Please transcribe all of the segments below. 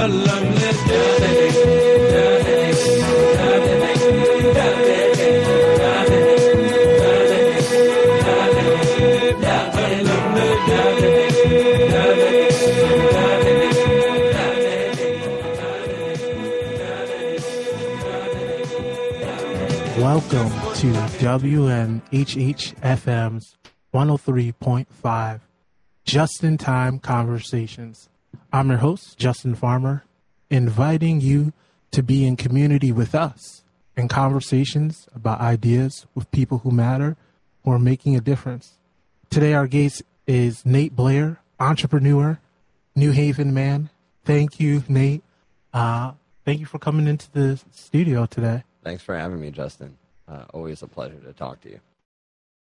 a lonely Welcome to WNHH FM's 103.5 Just-In Time Conversations. I'm your host, Justin Farmer, inviting you to be in community with us in conversations about ideas with people who matter or making a difference. Today, our guest is Nate Blair, entrepreneur, New Haven man. Thank you, Nate. Thank you for coming into the studio today. Thanks for having me, Justin. Always a pleasure to talk to you.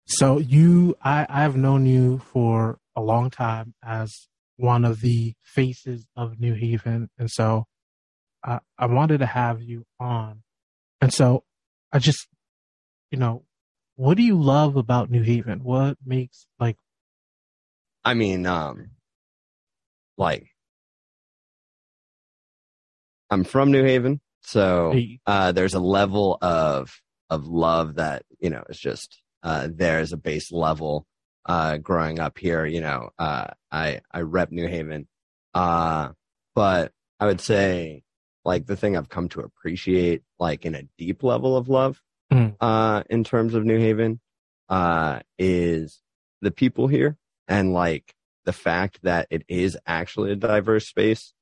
So I've known you for a long time as one of the faces of New Haven. And so I wanted to have you on. And so I just, what do you love about New Haven? What makes I'm from New Haven. So there's a level of love that, it's just there's a base level. Growing up here, I rep New Haven. But I would say the thing I've come to appreciate in a deep level of love in terms of New Haven is the people here and the fact that it is actually a diverse space.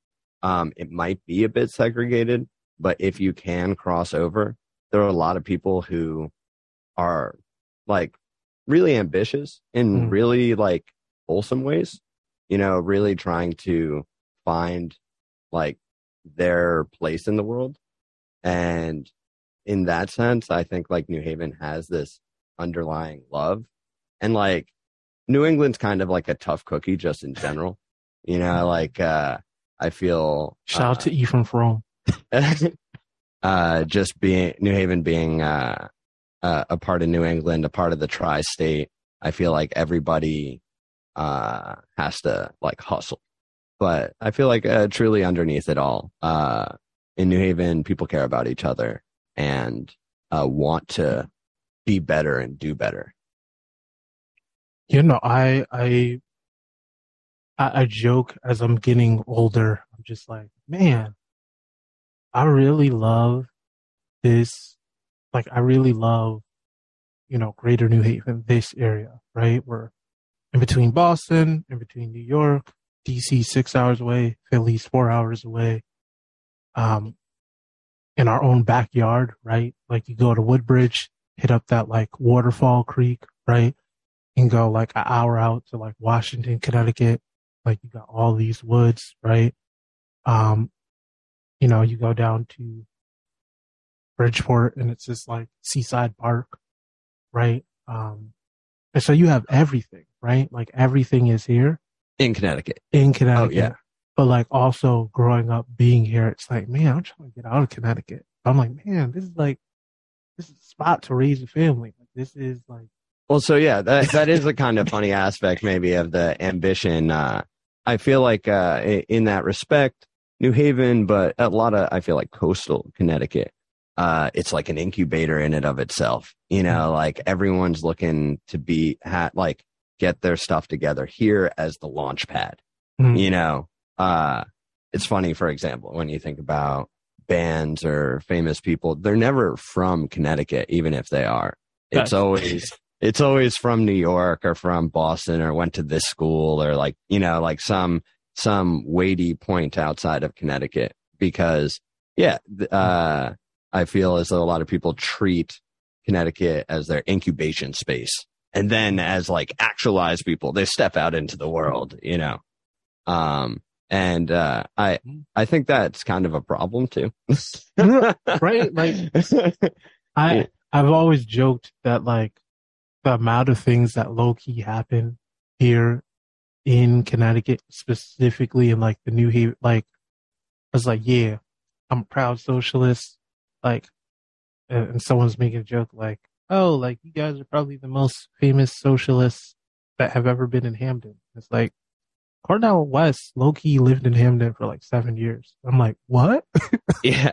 It might be a bit segregated, but if you can cross over, there are a lot of people who are really ambitious in really wholesome ways, really trying to find their place in the world. And in that sense, I think New Haven has this underlying love, and New England's kind of a tough cookie just in general, I feel shout out to Ethan Fromm. Just being New Haven being, a part of New England, a part of the tri-state, I feel everybody has to hustle. But I feel truly underneath it all, in New Haven, people care about each other and want to be better and do better. I joke as I'm getting older, I'm just man, I really love this. I really love, greater New Haven, this area, right? We're in between Boston, in between New York, DC 6 hours away, Philly's 4 hours away, in our own backyard, right? You go to Woodbridge, hit up that Waterfall Creek, right? And go an hour out to Washington, Connecticut. You got all these woods, right? You go down to Bridgeport, and it's just Seaside Park, right? And so you have everything, right? Everything is here in Connecticut. Oh, yeah. But also growing up being here, it's man, I'm trying to get out of Connecticut. I'm man, this is a spot to raise a family. This is Well, so yeah, that is a kind of funny aspect maybe of the ambition. I feel in that respect, New Haven, but a lot of I feel coastal Connecticut. It's an incubator in and of itself, everyone's looking to be get their stuff together here as the launch pad, it's funny, for example, when you think about bands or famous people, they're never from Connecticut, even if they are. It's always from New York or from Boston or went to this school or some weighty point outside of Connecticut, because I feel as though a lot of people treat Connecticut as their incubation space. And then as actualized people, they step out into the world, I think that's kind of a problem too. Right. I've always joked that the amount of things that low key happen here in Connecticut, specifically in the New Haven, I was yeah, I'm a proud socialist. And someone's making a joke you guys are probably the most famous socialists that have ever been in Hamden. It's Cornel West low-key lived in Hamden for like 7 years. I'm like, what? Yeah.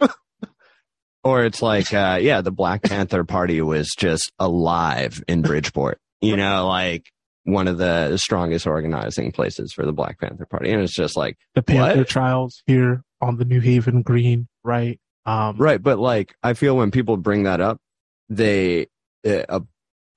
Or it's like, yeah, the Black Panther Party was just alive in Bridgeport. You know, like one of the strongest organizing places for the Black Panther Party. And it's just like the Panther trials here on the New Haven Green, right? Right. But like, I feel when people bring that up, they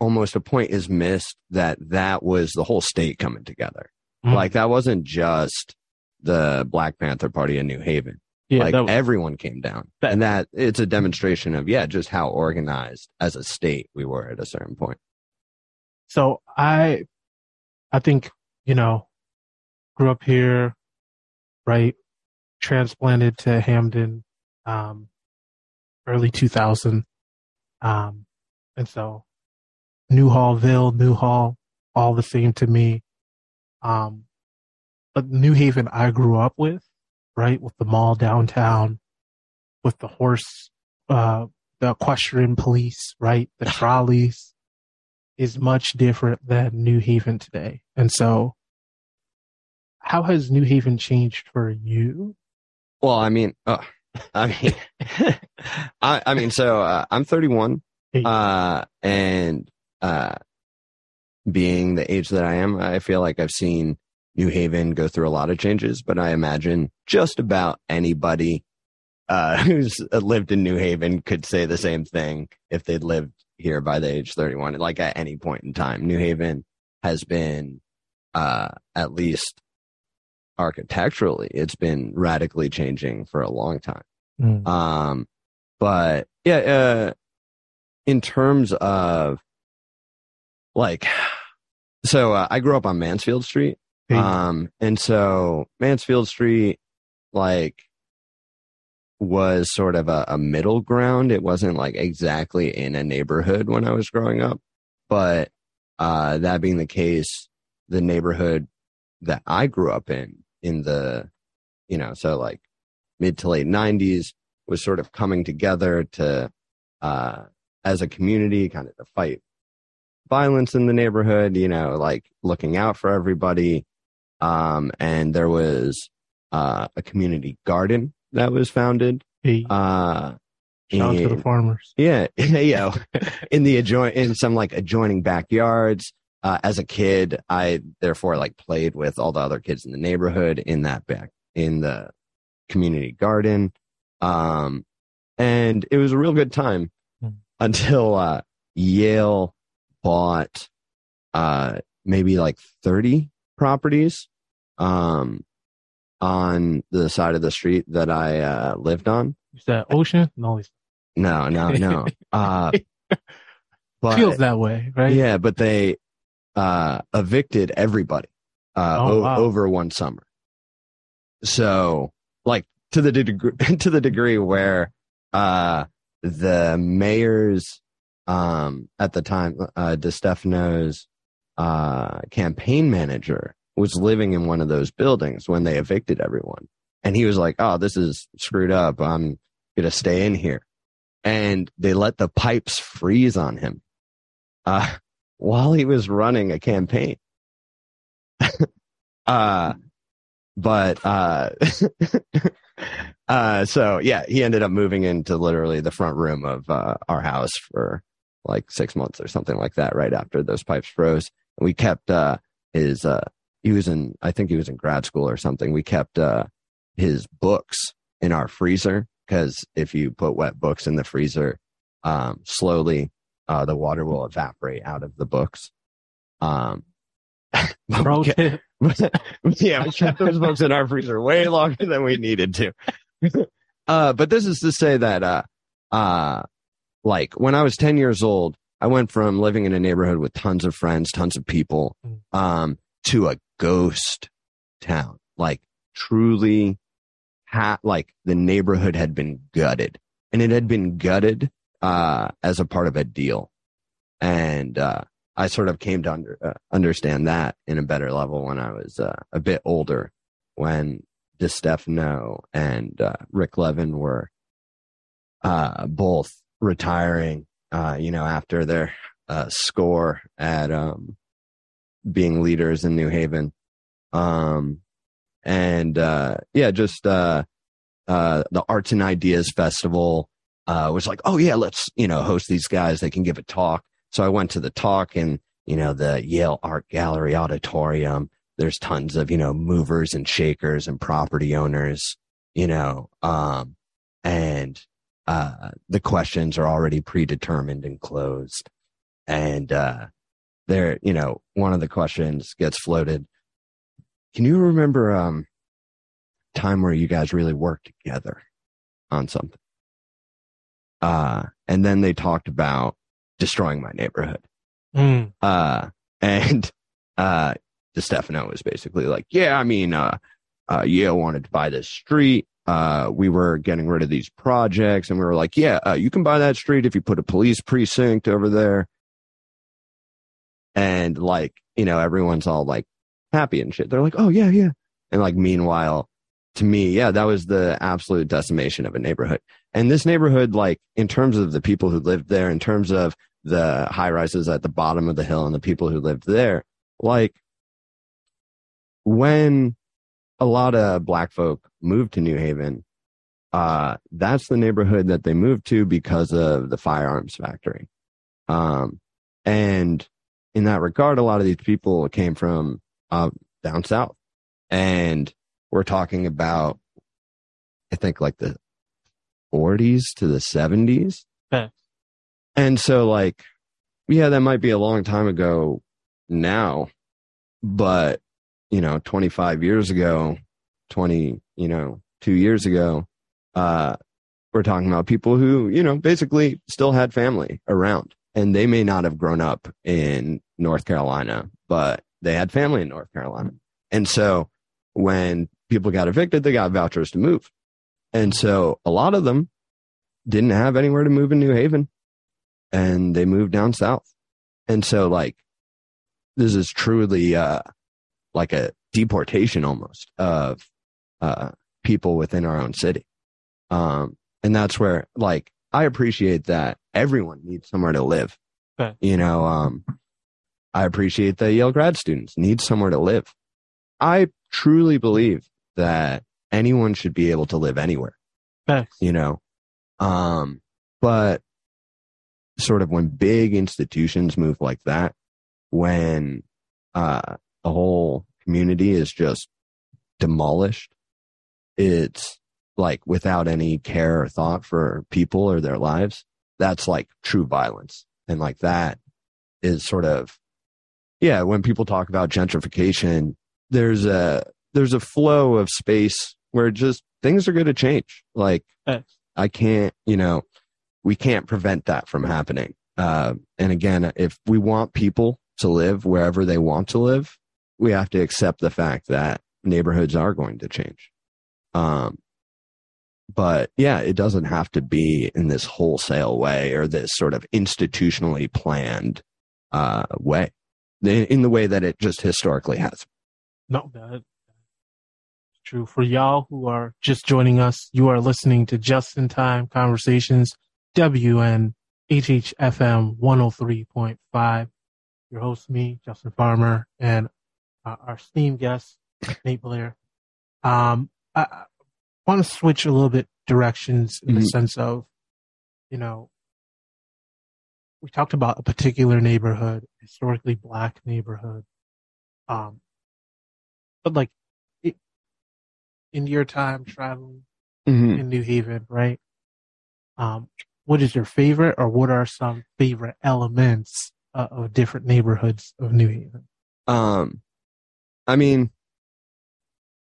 almost a point is missed that was the whole state coming together. Mm-hmm. Like that wasn't just the Black Panther Party in New Haven. Yeah, like everyone came down, and that it's a demonstration of, yeah, just how organized as a state we were at a certain point. So I think, you know, grew up here, right? Transplanted to Hamden, early 2000. And so Newhallville, all the same to me. But New Haven, I grew up with. Right, with the mall downtown, with the horse, the equestrian police, right, the trolleys, is much different than New Haven today. And so, how has New Haven changed for you? Well, I mean, I'm 31, and being the age that I am, I feel like I've seen New Haven go through a lot of changes, but I imagine just about anybody who's lived in New Haven could say the same thing if they'd lived here by the age 31. Like at any point in time, New Haven has been, at least architecturally, it's been radically changing for a long time. Mm. But yeah, in terms of like, so I grew up on Mansfield Street. And so Mansfield Street, like, was sort of a middle ground. It wasn't like exactly in a neighborhood when I was growing up, but that being the case, the neighborhood that I grew up in the, you know, so like mid to late 90s was sort of coming together to, as a community, kind of to fight violence in the neighborhood, you know, like looking out for everybody. And there was a community garden that was founded. Shout out to the farmers. Yeah, yeah. in some like adjoining backyards. As a kid, I therefore like played with all the other kids in the neighborhood in the community garden. And it was a real good time until Yale bought maybe like 30 properties on the side of the street that I lived on. Is that Ocean? No. But, feels that way, right? Yeah, but they evicted everybody over one summer. So, like to the degree where the mayor's at the time, DeStefano's campaign manager was living in one of those buildings when they evicted everyone. And he was like, oh, this is screwed up. I'm going to stay in here. And they let the pipes freeze on him while he was running a campaign. So yeah, he ended up moving into literally the front room of our house for like 6 months or something like that right after those pipes froze. And we kept he was in grad school or something. We kept his books in our freezer, because if you put wet books in the freezer, slowly the water will evaporate out of the books. Yeah, we kept those books in our freezer way longer than we needed to. But this is to say that like when I was 10 years old, I went from living in a neighborhood with tons of friends, tons of people, to a ghost town. Like truly, like the neighborhood had been gutted, and it had been gutted as a part of a deal. And I sort of came to understand that in a better level when I was a bit older, when DeStefano and Rick Levin were both retiring, you know, after their score at being leaders in New Haven. And the Arts and Ideas Festival was like, oh, yeah, let's, host these guys. They can give a talk. So I went to the talk and, the Yale Art Gallery auditorium. There's tons of, movers and shakers and property owners, and the questions are already predetermined and closed. And there, one of the questions gets floated. Can you remember time where you guys really worked together on something? And then they talked about destroying my neighborhood. And DeStefano was basically like, Yale wanted to buy this street. We were getting rid of these projects and we were like, you can buy that street if you put a police precinct over there. And like, everyone's all like happy and shit. They're like, oh, yeah, yeah. And like, meanwhile, to me, that was the absolute decimation of a neighborhood. And this neighborhood, like in terms of the people who lived there, in terms of the high rises at the bottom of the hill and the people who lived there, like when a lot of Black folk moved to New Haven, that's the neighborhood that they moved to because of the firearms factory. And in that regard, a lot of these people came from down south. And we're talking about, I think, like the 40s to the 70s. Okay. And so, like, that might be a long time ago now, but 2 years ago, we're talking about people who, basically still had family around, and they may not have grown up in North Carolina, but they had family in North Carolina. And so when people got evicted, they got vouchers to move. And so a lot of them didn't have anywhere to move in New Haven, and they moved down south. And so, like, this is truly, like a deportation almost of people within our own city. And that's where, like, I appreciate that everyone needs somewhere to live. Okay. I appreciate that Yale grad students need somewhere to live. I truly believe that anyone should be able to live anywhere. Okay. But sort of when big institutions move like that, when the whole community is just demolished, it's like without any care or thought for people or their lives, that's like true violence. And like that is sort of, when people talk about gentrification, there's a flow of space where just things are going to change. Like, I can't, we can't prevent that from happening. And again, if we want people to live wherever they want to live, we have to accept the fact that neighborhoods are going to change. But yeah, it doesn't have to be in this wholesale way or this sort of institutionally planned way, in the way that it just historically has. No, that's true. For y'all who are just joining us, you are listening to Just-In Time Conversations, WNHH FM 103.5. Your host, me, Justin Farmer, and our esteemed guest, Nate Blair. I want to switch a little bit directions in the sense of, we talked about a particular neighborhood, historically Black neighborhood. But like in your time traveling in New Haven, right? What is your favorite, or what are some favorite elements of different neighborhoods of New Haven? I mean,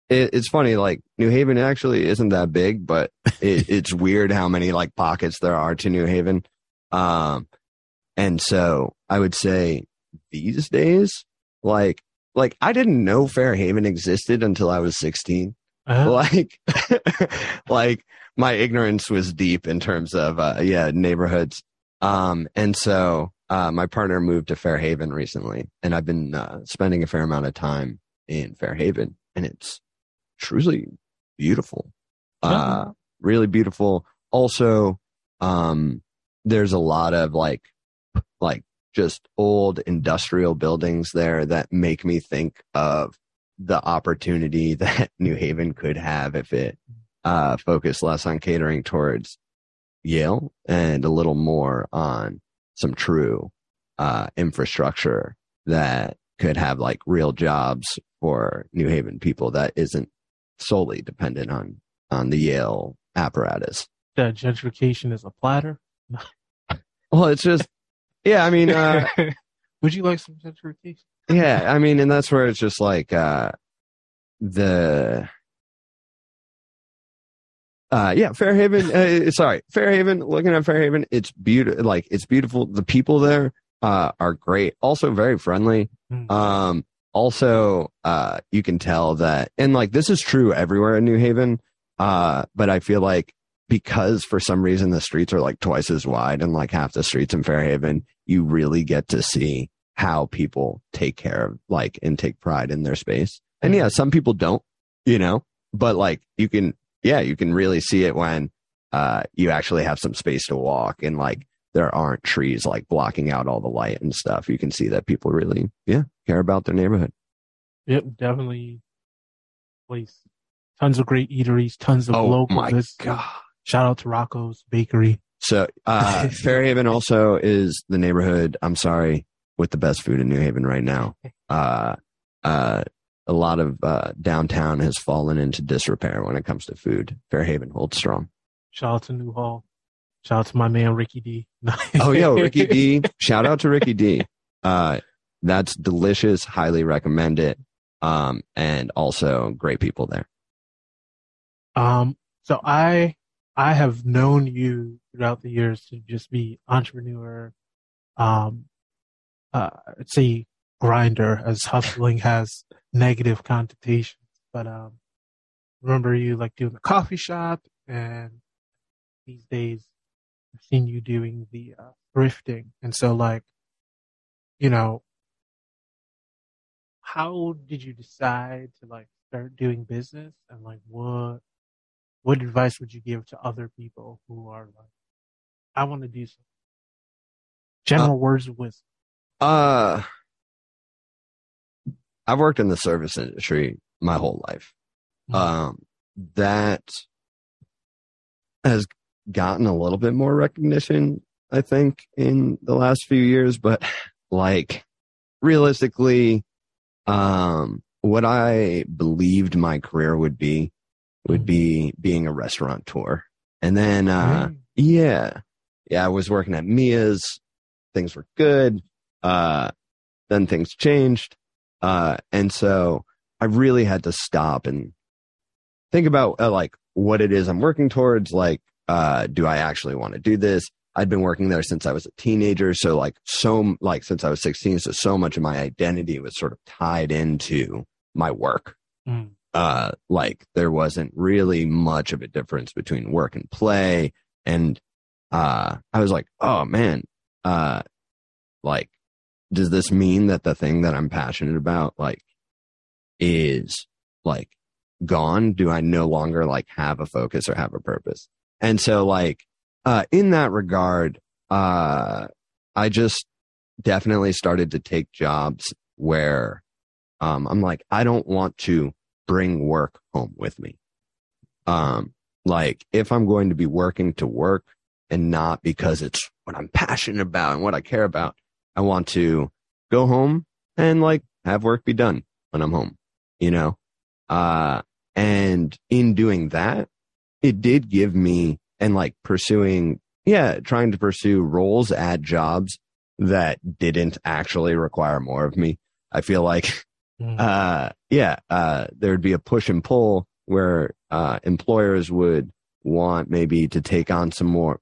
it's funny, like New Haven actually isn't that big, but it's weird how many like pockets there are to New Haven. And so I would say these days, like I didn't know Fairhaven existed until I was 16. Like my ignorance was deep in terms of, neighborhoods. And so, my partner moved to Fairhaven recently, and I've been spending a fair amount of time in Fairhaven, and it's truly beautiful, really beautiful. Also, there's a lot of like just old industrial buildings there that make me think of the opportunity that New Haven could have if it focused less on catering towards Yale and a little more on some true infrastructure that could have like real jobs for New Haven people that isn't solely dependent on the Yale apparatus. That gentrification is a platter. Well, it's just, yeah, I mean, would you like some gentrification? Yeah, I mean, and that's where it's just like Fairhaven. Fairhaven. Looking at Fairhaven, it's beautiful. Like, it's beautiful. The people there are great. Also, very friendly. Also, you can tell that, and like this is true everywhere in New Haven. But I feel like because for some reason the streets are like twice as wide and like half the streets in Fairhaven, you really get to see how people take care of like and take pride in their space. And yeah, some people don't, you know, but like you can really see it when you actually have some space to walk and like there aren't trees like blocking out all the light and stuff. You can see that people really care about their neighborhood. Yep, definitely. Place tons of great eateries, tons of locals. Oh my God. Shout out to Rocco's Bakery. So Fairhaven also is the neighborhood, I'm sorry, with the best food in New Haven right now. A lot of downtown has fallen into disrepair when it comes to food. Fairhaven holds strong. Shout out to Newhall. Shout out to my man, Ricky D. Ricky D. Shout out to Ricky D. That's delicious. Highly recommend it. And also great people there. So I have known you throughout the years to just be entrepreneur, I'd say grinder, as hustling has negative connotations, but remember you like doing the coffee shop, and these days I've seen you doing the thrifting. And so like, you know, how did you decide to like start doing business, and like what advice would you give to other people who are like, I want to do something? General words of wisdom. I've worked in the service industry my whole life. That has gotten a little bit more recognition, I think, in the last few years. But like, realistically, what I believed my career would be being a restaurateur. And then, I was working at Mia's. Things were good. Then things changed. And so I really had to stop and think about like what it is I'm working towards. Like, do I actually want to do this? I'd been working there since I was a teenager. So like, since I was 16, so much of my identity was sort of tied into my work. Like there wasn't really much of a difference between work and play. And, I was like, oh man, like, does this mean that the thing that I'm passionate about, like, is like gone? Do I no longer like have a focus or have a purpose? And so like, in that regard, I just definitely started to take jobs where, I'm like, I don't want to bring work home with me. Like if I'm going to be working to work and not because it's what I'm passionate about and what I care about, I want to go home and like have work be done when I'm home, you know? And in doing that, it did give me, and like trying to pursue roles at jobs that didn't actually require more of me. I feel like there'd be a push and pull where employers would want maybe to take on more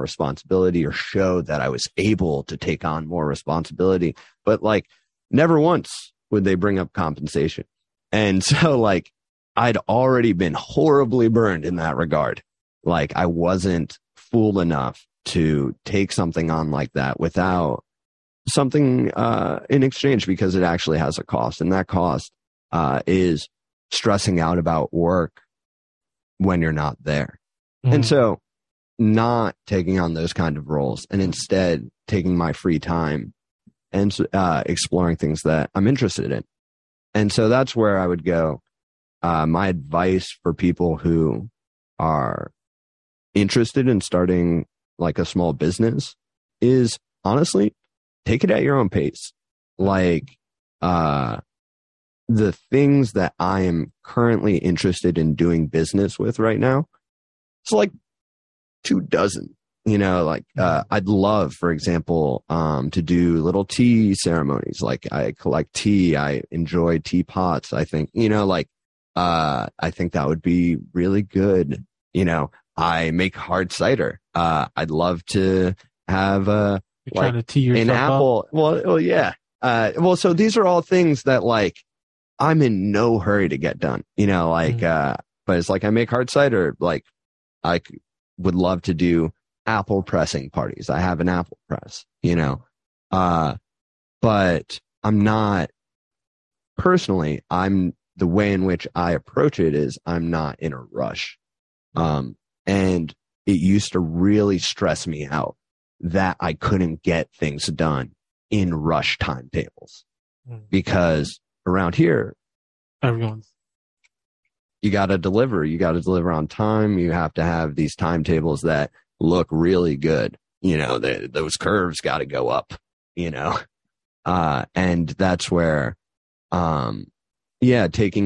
responsibility, or show that I was able to take on more responsibility, but like never once would they bring up compensation. And so like I'd already been horribly burned in that regard. Like I wasn't fool enough to take something on like that without something in exchange, because it actually has a cost, and that cost is stressing out about work when you're not there. And so not taking on those kind of roles, and instead taking my free time and exploring things that I'm interested in. And so that's where I would go. My advice for people who are interested in starting like a small business is honestly, take it at your own pace. Like, the things that I am currently interested in doing business with right now, it's like 24, you know, like, I'd love, for example, to do little tea ceremonies. Like I collect tea. I enjoy teapots. I think, you know, like, I think that would be really good. You know, I make hard cider. I'd love to have like an apple. Well, yeah. Well, so these are all things that like, I'm in no hurry to get done, you know, like, but it's like, I make hard cider. Like I would love to do apple pressing parties. I have an apple press, you know, but I'm not personally, the way in which I approach it is I'm not in a rush. And it used to really stress me out that I couldn't get things done in rush timetables because around here, you got to deliver on time. You have to have these timetables that look really good. You know, those curves got to go up, you know? And that's where, taking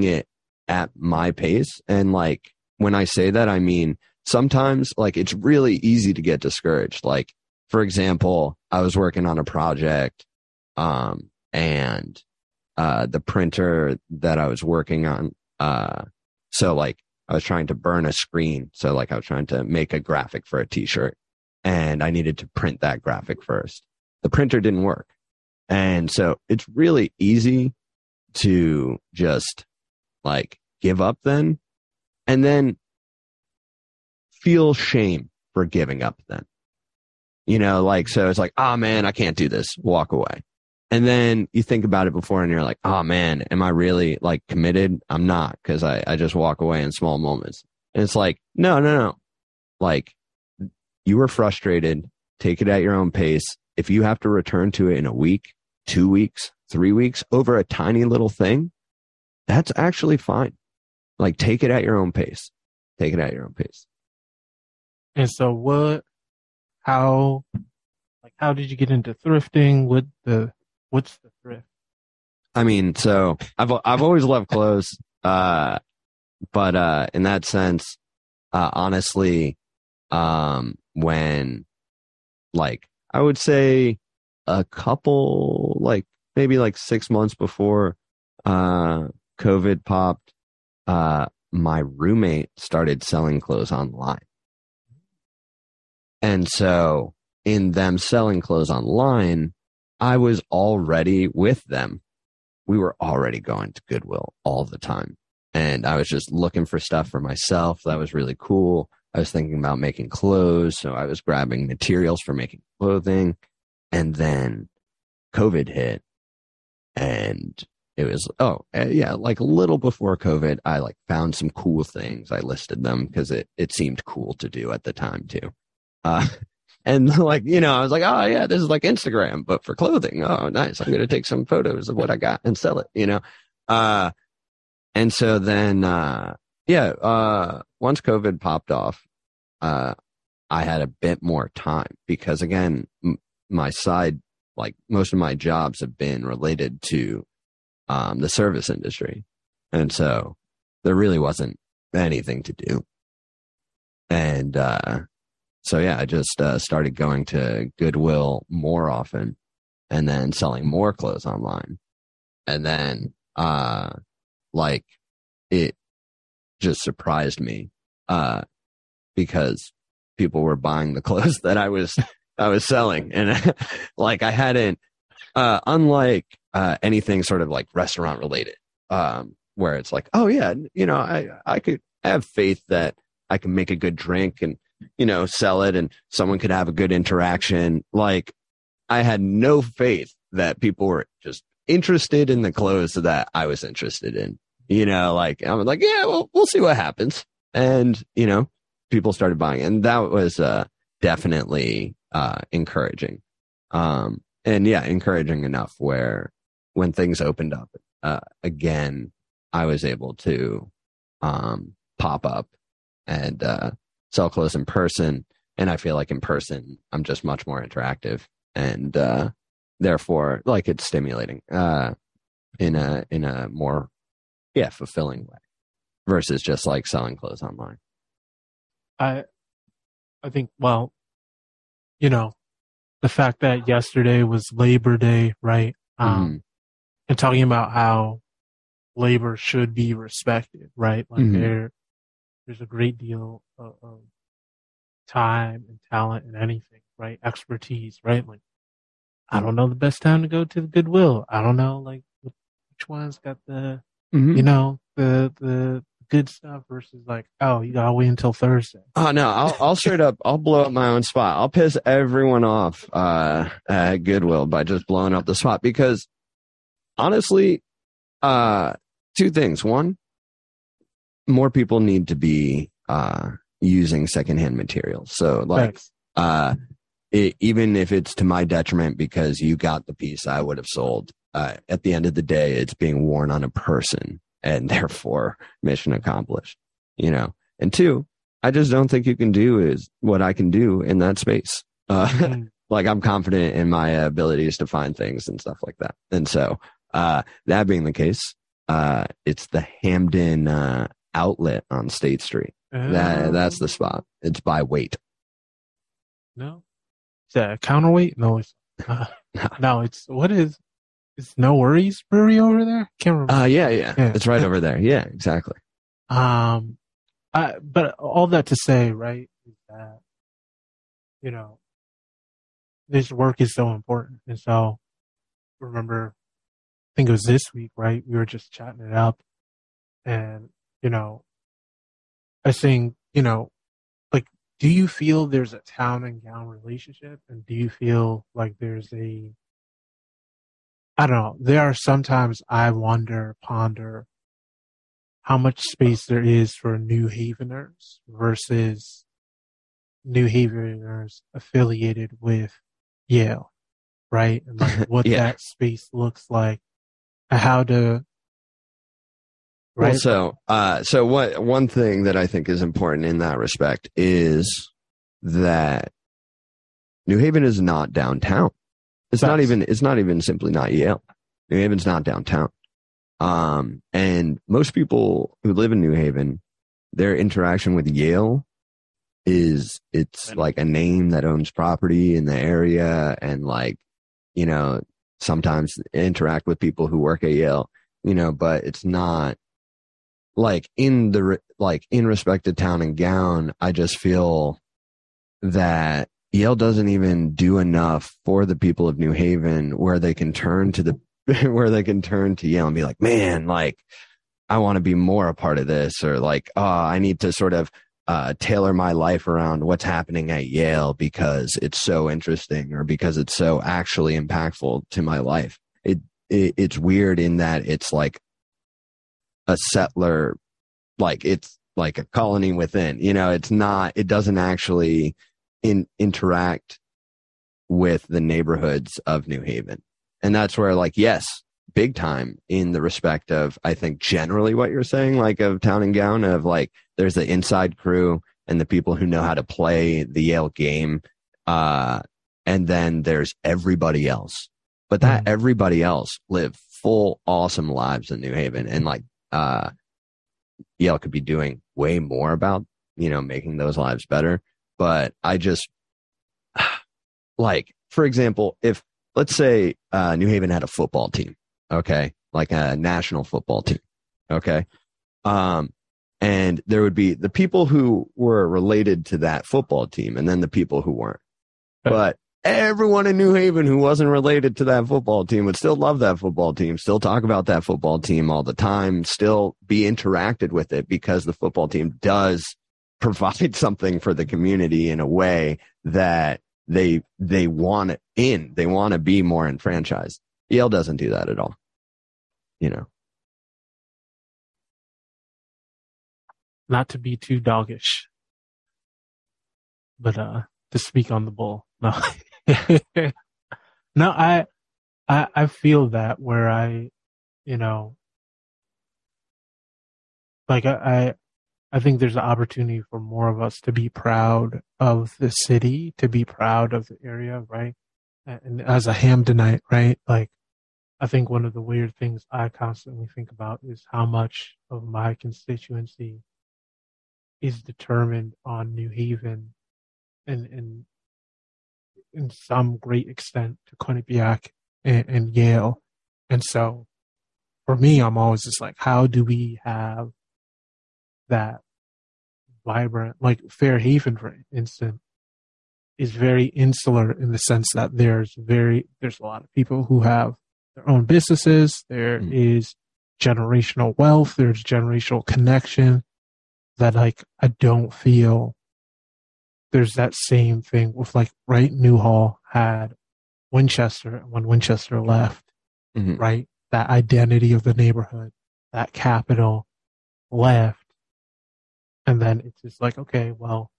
it at my pace. And like, when I say that, I mean, sometimes like it's really easy to get discouraged. Like, for example, I was working on a project, and the printer that I was working on, so like I was trying to burn a screen. So like I was trying to make a graphic for a t-shirt and I needed to print that graphic first. The printer didn't work. And so it's really easy to just like give up then and then feel shame for giving up then, you know, like, so it's like, oh man, I can't do this, walk away. And then you think about it before and you're like, oh man, am I really like committed? I'm not, because I just walk away in small moments. And it's like, no. Like you were frustrated, take it at your own pace. If you have to return to it in a week, 2 weeks, 3 weeks over a tiny little thing, that's actually fine. Like take it at your own pace. And so how did you get into thrifting? What's the thrift? I mean, so I've always loved clothes. But in that sense, honestly, when like, I would say a couple, like maybe like 6 months before, COVID popped, my roommate started selling clothes online. And so in them selling clothes online, I was already with them. We were already going to Goodwill all the time. And I was just looking for stuff for myself. That was really cool. I was thinking about making clothes. So I was grabbing materials for making clothing. And then COVID hit. And it was, like a little before COVID, I like found some cool things. I listed them because it seemed cool to do at the time too. And like, you know, I was like, oh yeah, this is like Instagram, but for clothing. Oh, nice. I'm going to take some photos of what I got and sell it, you know? And so then, once COVID popped off, I had a bit more time because again, my side, like most of my jobs have been related to, the service industry. And so there really wasn't anything to do. And, so yeah, I just started going to Goodwill more often and then selling more clothes online. And then like it just surprised me because people were buying the clothes that I was selling. And like I hadn't unlike anything sort of like restaurant related where it's like, oh yeah, you know, I have faith that I can make a good drink and, you know, sell it and someone could have a good interaction. Like I had no faith that people were just interested in the clothes that I was interested in, you know, like I'm like, yeah, well, we'll see what happens. And, you know, people started buying it. And that was definitely encouraging. And yeah, encouraging enough where when things opened up, again, I was able to pop up and sell clothes in person. And I feel like in person, I'm just much more interactive, and therefore, like, it's stimulating in a more fulfilling way versus just like selling clothes online. I think, well, you know, the fact that yesterday was Labor Day, right? And talking about how labor should be respected, right? Like there's a great deal of time and talent and anything, right? Expertise, right? Like, I don't know the best time to go to the Goodwill. I don't know, like, which one's got the, you know, the good stuff versus like, oh, you gotta wait until Thursday. Oh no, I'll straight up, I'll blow up my own spot. I'll piss everyone off at Goodwill by just blowing up the spot, because honestly, two things. One, more people need to be using secondhand materials. So like, even if it's to my detriment because you got the piece I would have sold, at the end of the day, it's being worn on a person, and therefore mission accomplished, you know. And two, I just don't think you can do is what I can do in that space. Like, I'm confident in my abilities to find things and stuff like that. And so that being the case, it's the Hamden outlet on State Street. That's the spot. It's by weight. No, is that a counterweight? No, it's no, it's what is? It's No Worries Brewery over there? Can't remember. Yeah, it's right over there. Yeah, exactly. But all that to say, right, is that, you know, this work is so important. And so, remember, I think it was this week, right? We were just chatting it up, and, you know, I think, you know, like, do you feel there's a town and gown relationship, and do you feel like there's a, I don't know. There are sometimes I ponder how much space there is for New Haveners versus New Haveners affiliated with Yale, right? And like what that space looks like, and how to. Right? Well, so what one thing that I think is important in that respect is that New Haven is not downtown. It's not even simply not Yale. New Haven's not downtown. And most people who live in New Haven, their interaction with Yale is, it's like a name that owns property in the area, and like, you know, sometimes interact with people who work at Yale, you know, but it's not like in respect to town and gown, I just feel that Yale doesn't even do enough for the people of New Haven where they can turn to Yale and be like, man, like, I want to be more a part of this, or like, oh, I need to sort of tailor my life around what's happening at Yale because it's so interesting, or because it's so actually impactful to my life. It's weird in that it's like a settler, like it's like a colony within, you know, it's not, it doesn't actually interact with the neighborhoods of New Haven. And that's where, like, yes, big time in the respect of, I think, generally what you're saying, like, of town and gown, of like, there's the inside crew and the people who know how to play the Yale game, and then there's everybody else. But that everybody else live full awesome lives in New Haven, and like, Yale could be doing way more about, you know, making those lives better. But I just, like, for example, if, let's say New Haven had a football team, okay, like a national football team, okay, and there would be the people who were related to that football team and then the people who weren't. But everyone in New Haven who wasn't related to that football team would still love that football team, still talk about that football team all the time, still be interacted with it, because the football team does provide something for the community in a way that they want it in. They want to be more enfranchised. Yale doesn't do that at all, you know. Not to be too doggish, but to speak on the bull. No, no, I feel that where I you know, like I think there's an opportunity for more of us to be proud of the city, to be proud of the area, right? And as a Hamdenite, right? Like, I think one of the weird things I constantly think about is how much of my constituency is determined on New Haven and in some great extent to Quinnipiac and Yale. And so for me, I'm always just like, how do we have that vibrant, like Fairhaven, for instance, is very insular in the sense that there's a lot of people who have their own businesses. There is generational wealth. There's generational connection that, like, I don't feel there's that same thing with, like, right? Newhall had Winchester when Winchester left, right? That identity of the neighborhood, that capital left. And then it's just like, okay, well,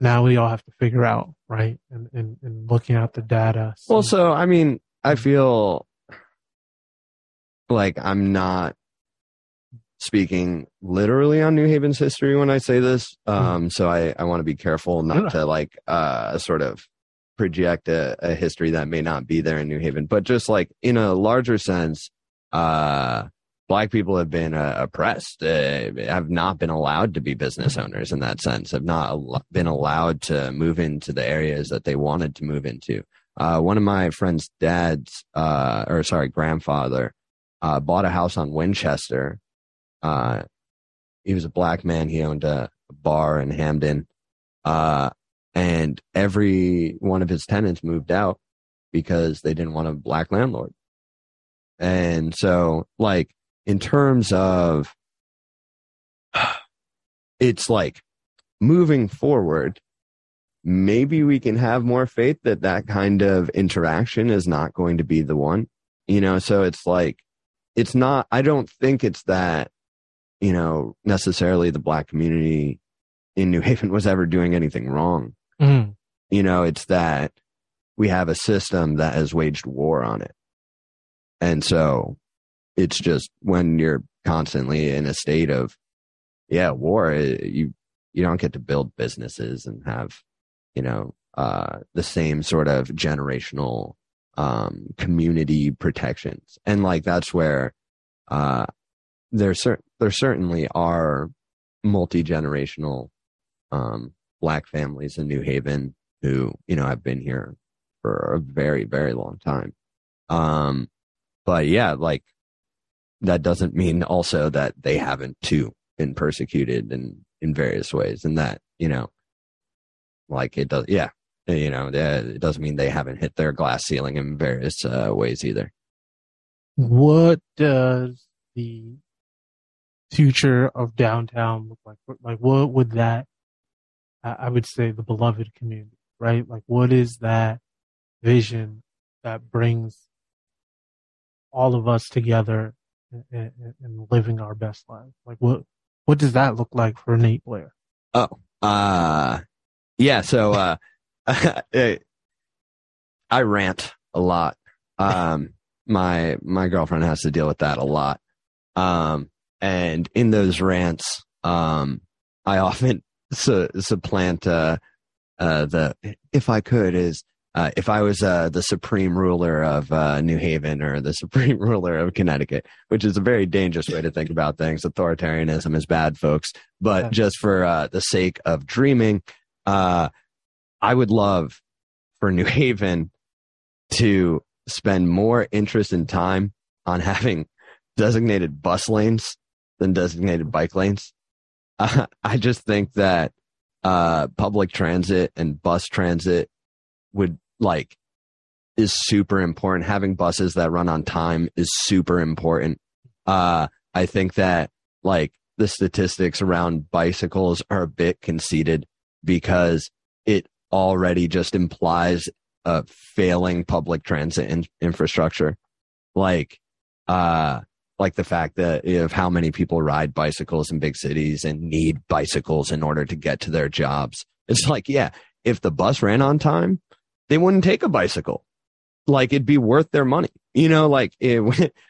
now we all have to figure out, right? And looking at the data. So. Well, so, I mean, I feel like I'm not speaking literally on New Haven's history when I say this. So I want to be careful not to like sort of project a history that may not be there in New Haven. But just like in a larger sense, Black people have been oppressed, have not been allowed to be business owners in that sense, have not been allowed to move into the areas that they wanted to move into. One of my friend's dad's, grandfather, bought a house on Winchester. He was a Black man. He owned a bar in Hamden. And every one of his tenants moved out because they didn't want a Black landlord. And so, like, in terms of it's like moving forward, maybe we can have more faith that that kind of interaction is not going to be the one, you know? So it's like, it's not, I don't think it's that, you know, necessarily the Black community in New Haven was ever doing anything wrong. You know, it's that we have a system that has waged war on it. And so it's just when you're constantly in a state of, war, you don't get to build businesses and have, you know, the same sort of generational community protections. And like, that's where there certainly are multi-generational Black families in New Haven who, you know, have been here for a very, very long time. But yeah, like that doesn't mean also that they haven't too been persecuted in various ways, and that, you know, like it does. Yeah. You know, it doesn't mean they haven't hit their glass ceiling in various ways either. What does the future of downtown look like? Like, what would that, I would say the beloved community, right? Like, what is that vision that brings all of us together and living our best life? Like, what does that look like for Nate Blair? So I rant a lot. My girlfriend has to deal with that a lot. And in those rants, I often supplant the "if I could" is if I was the supreme ruler of New Haven or the supreme ruler of Connecticut, which is a very dangerous way to think about things. Authoritarianism is bad, folks. But just for the sake of dreaming, I would love for New Haven to spend more interest and time on having designated bus lanes than designated bike lanes. I just think that public transit and bus transit is super important. Having buses that run on time is super important. I think that like the statistics around bicycles are a bit conceited because it already just implies a failing public transit infrastructure. Like the fact that of how many people ride bicycles in big cities and need bicycles in order to get to their jobs. It's like, yeah, if the bus ran on time, they wouldn't take a bicycle. Like, it'd be worth their money. You know, like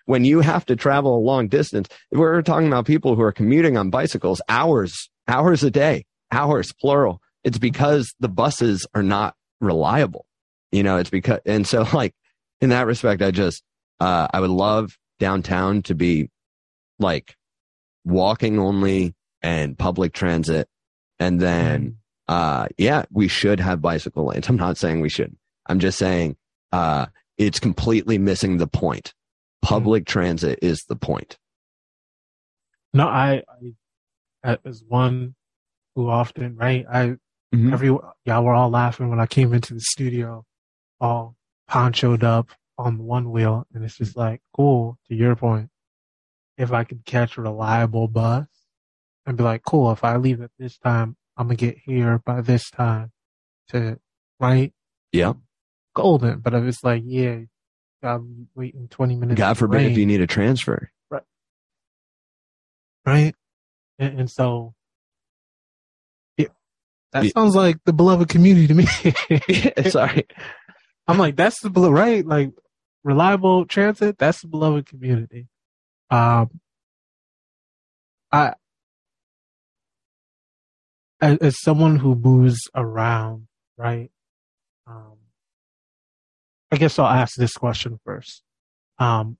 when you have to travel a long distance, we're talking about people who are commuting on bicycles hours a day, hours, plural. It's because the buses are not reliable. You know, it's because, and so like in that respect, I just, I would love downtown to be like walking only and public transit. And then, yeah, we should have bicycle lanes. I'm not saying we shouldn't. I'm just saying, it's completely missing the point. Public transit is the point. No, I as one who often, right? Y'all were all laughing when I came into the studio, all ponchoed up on one wheel. And it's just like, cool, to your point, if I could catch a reliable bus and be like, cool, if I leave at this time, I'm going to get here by this time to, right? Yeah. Golden. But if it's like, yeah, I'm waiting 20 minutes. God forbid if you need a transfer. Right. Right. And so yeah, that sounds like the beloved community to me. Sorry. I'm like, that's the beloved, right? Like reliable transit. That's the beloved community. As someone who moves around, right. I guess I'll ask this question first. You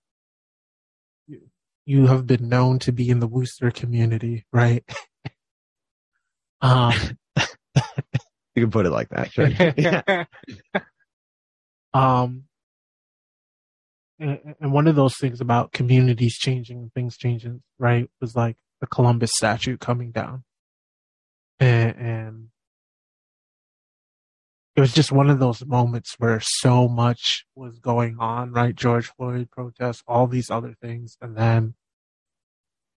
have been known to be in the Wooster community, right? You can put it like that. Sure. Yeah. And one of those things about communities changing and things changing, right, was like the Columbus statue coming down. And it was just one of those moments where so much was going on, right? George Floyd protests, all these other things. And then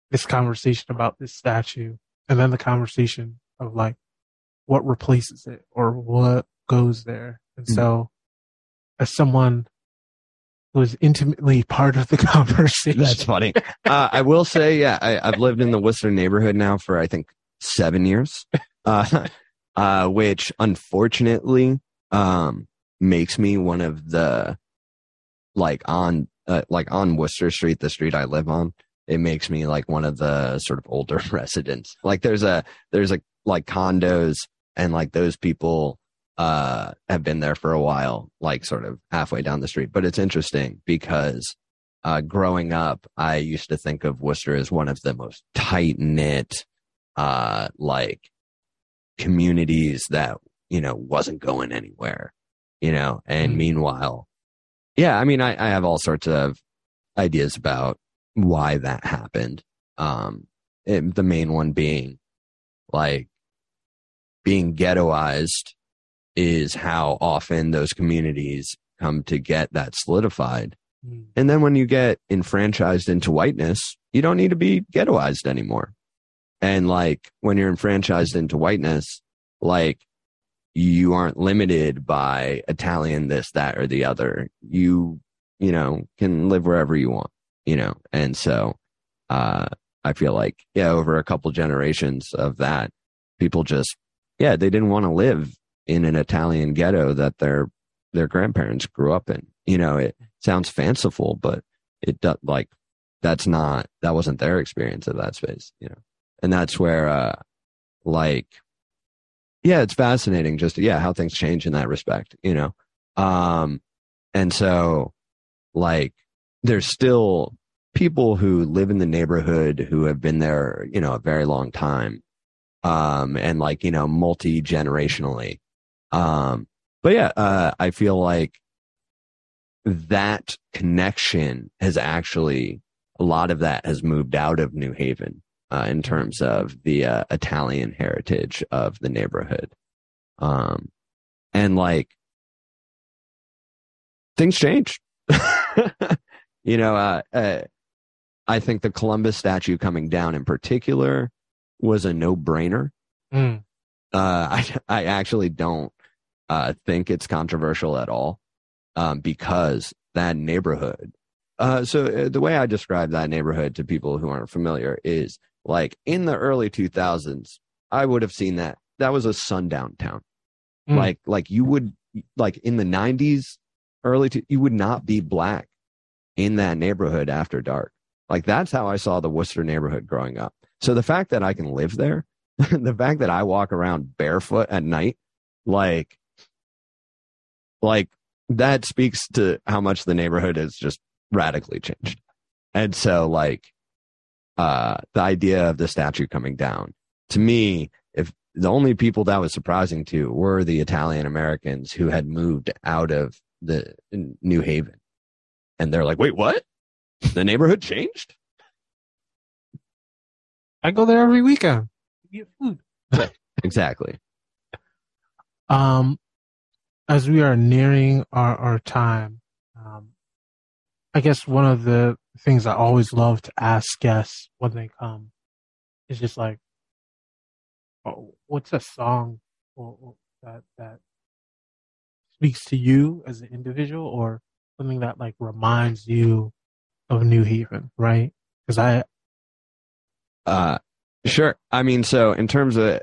this conversation about this statue, and then the conversation of like what replaces it or what goes there. And so as someone who is intimately part of the conversation. That's funny. I will say, yeah, I've lived in the Worcester neighborhood now for, I think, 7 years. Which unfortunately makes me one of the on Wooster Street, the street I live on. It makes me like one of the sort of older residents. Like there's a like condos and like those people have been there for a while, like sort of halfway down the street. But it's interesting because growing up, I used to think of Wooster as one of the most tight knit communities that, you know, wasn't going anywhere, you know, and meanwhile, yeah, I mean, I have all sorts of ideas about why that happened. The main one being like being ghettoized is how often those communities come to get that solidified. And then when you get enfranchised into whiteness, you don't need to be ghettoized anymore. And like when you're enfranchised into whiteness, like you aren't limited by Italian, this, that, or the other. You know, can live wherever you want, you know? And so, I feel like, yeah, over a couple generations of that, people just, yeah, they didn't want to live in an Italian ghetto that their grandparents grew up in. You know, it sounds fanciful, but it does, like, that wasn't their experience of that space, you know? And that's where, it's fascinating just, yeah, how things change in that respect, you know? And so, like, there's still people who live in the neighborhood who have been there, you know, a very long time, and like, you know, multi-generationally. But yeah, I feel like that connection has actually, a lot of that has moved out of New Haven. In terms of the Italian heritage of the neighborhood. And like things change, you know, I think the Columbus statue coming down in particular was a no brainer. I actually don't think it's controversial at all because that neighborhood. So the way I describe that neighborhood to people who aren't familiar is, like, in the early 2000s, I would have seen that. That was a sundown town. Like you would, like in the 90s, you would not be black in that neighborhood after dark. Like, that's how I saw the Wooster neighborhood growing up. So the fact that I can live there, the fact that I walk around barefoot at night, like that speaks to how much the neighborhood has just radically changed. And so, like, the idea of the statue coming down, to me, if the only people that was surprising to were the Italian Americans who had moved out of the New Haven, and they're like, wait, what? The neighborhood changed? I go there every weekend. Get food. Exactly. As we are nearing our time, I guess one of the things I always love to ask guests when they come is just like, oh, what's a song or that speaks to you as an individual, or something that like reminds you of New Haven, right? Because sure. I mean, so in terms of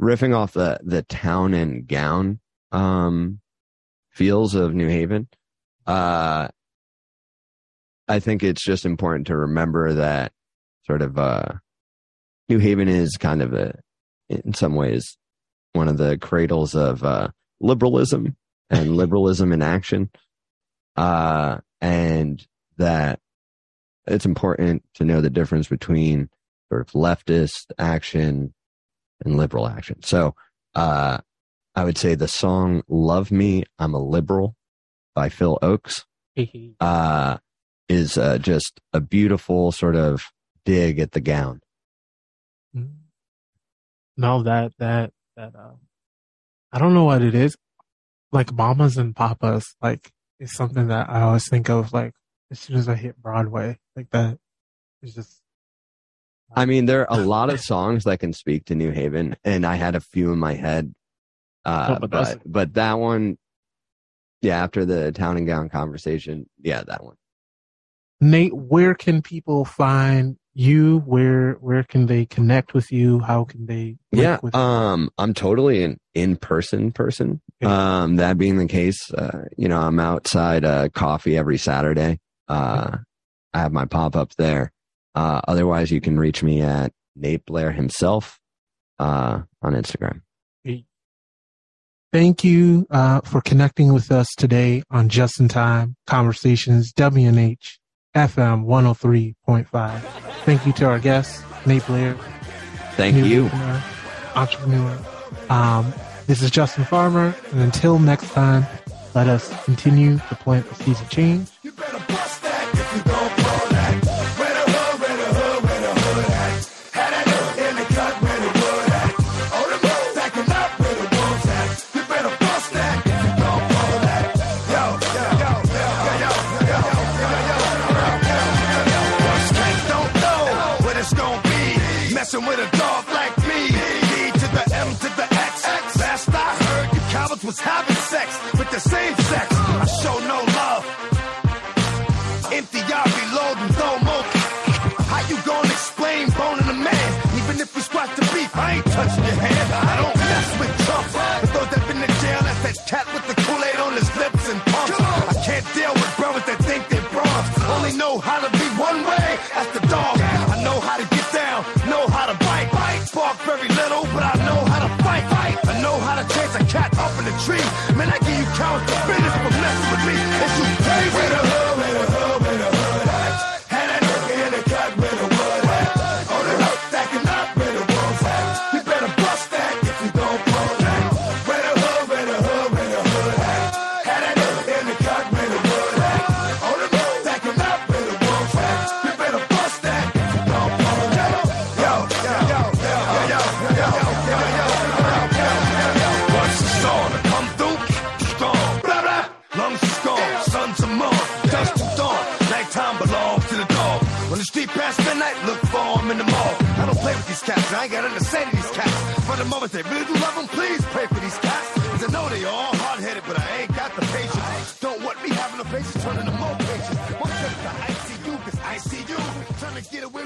riffing off the town and gown feels of New Haven, I think it's just important to remember that sort of New Haven is kind of in some ways one of the cradles of liberalism and liberalism in action, and that it's important to know the difference between sort of leftist action and liberal action. So I would say the song Love Me, I'm a Liberal by Phil Oakes is just a beautiful sort of dig at the gown. No, that I don't know what it is. Like mamas and papas, like, is something that I always think of, like, as soon as I hit Broadway, like that is just. I mean, there are a lot of songs that can speak to New Haven, and I had a few in my head, but that one, yeah, after the town and gown conversation, yeah, that one. Nate, where can people find you? Where can they connect with you? How can they? Yeah, with I'm totally an in-person person. Okay. That being the case, I'm outside coffee every Saturday. Okay. I have my pop-up there. Otherwise, you can reach me at Nate Blair himself on Instagram. Thank you for connecting with us today on Just in Time Conversations, WNH FM 103.5. Thank you to our guest, Nate Blair. Thank you. Entrepreneur. This is Justin Farmer, and until next time, let us continue to plant the seeds of change. You better bust that if you don't blow that. With a dog like me, D to the M to the X. Last I heard, you cowards was having sex with the same sex. I show no love. Empty, y'all be loading, throw more. How you gonna explain boning a man? Even if you squat the beef, I ain't touching your hand. I don't mess with chumps, but those that been to jail, that's that cat with the Kool-Aid on his lips and pumps. I can't deal with brothers that think they're bronze. Only know how to be one way, that's the dog. I know how to get down, know how to bite. Spark very little, but I know how to fight. I know how to chase a cat up in a tree. Man, I give you count the business for messing with me. If you play with the hood, with the hood, with the hood, had that nigga in the cut with the wood. On the hook, stacking up with the wolves. You better bust that if you don't blow that. With the hood, with the hood, with the hood, had that nigga in the cut with the wood. On the hook, stacking up with the wolves. You better bust that. Look for them in the mall. I don't play with these cats. I ain't got nothing to say to these cats. For the moment, they really do love them. Please pray for these cats. Cause I know they all hard-headed, but I ain't got the patience. Don't want me having a patience, turning to more patience. One trip to ICU, cause ICU trying to get away.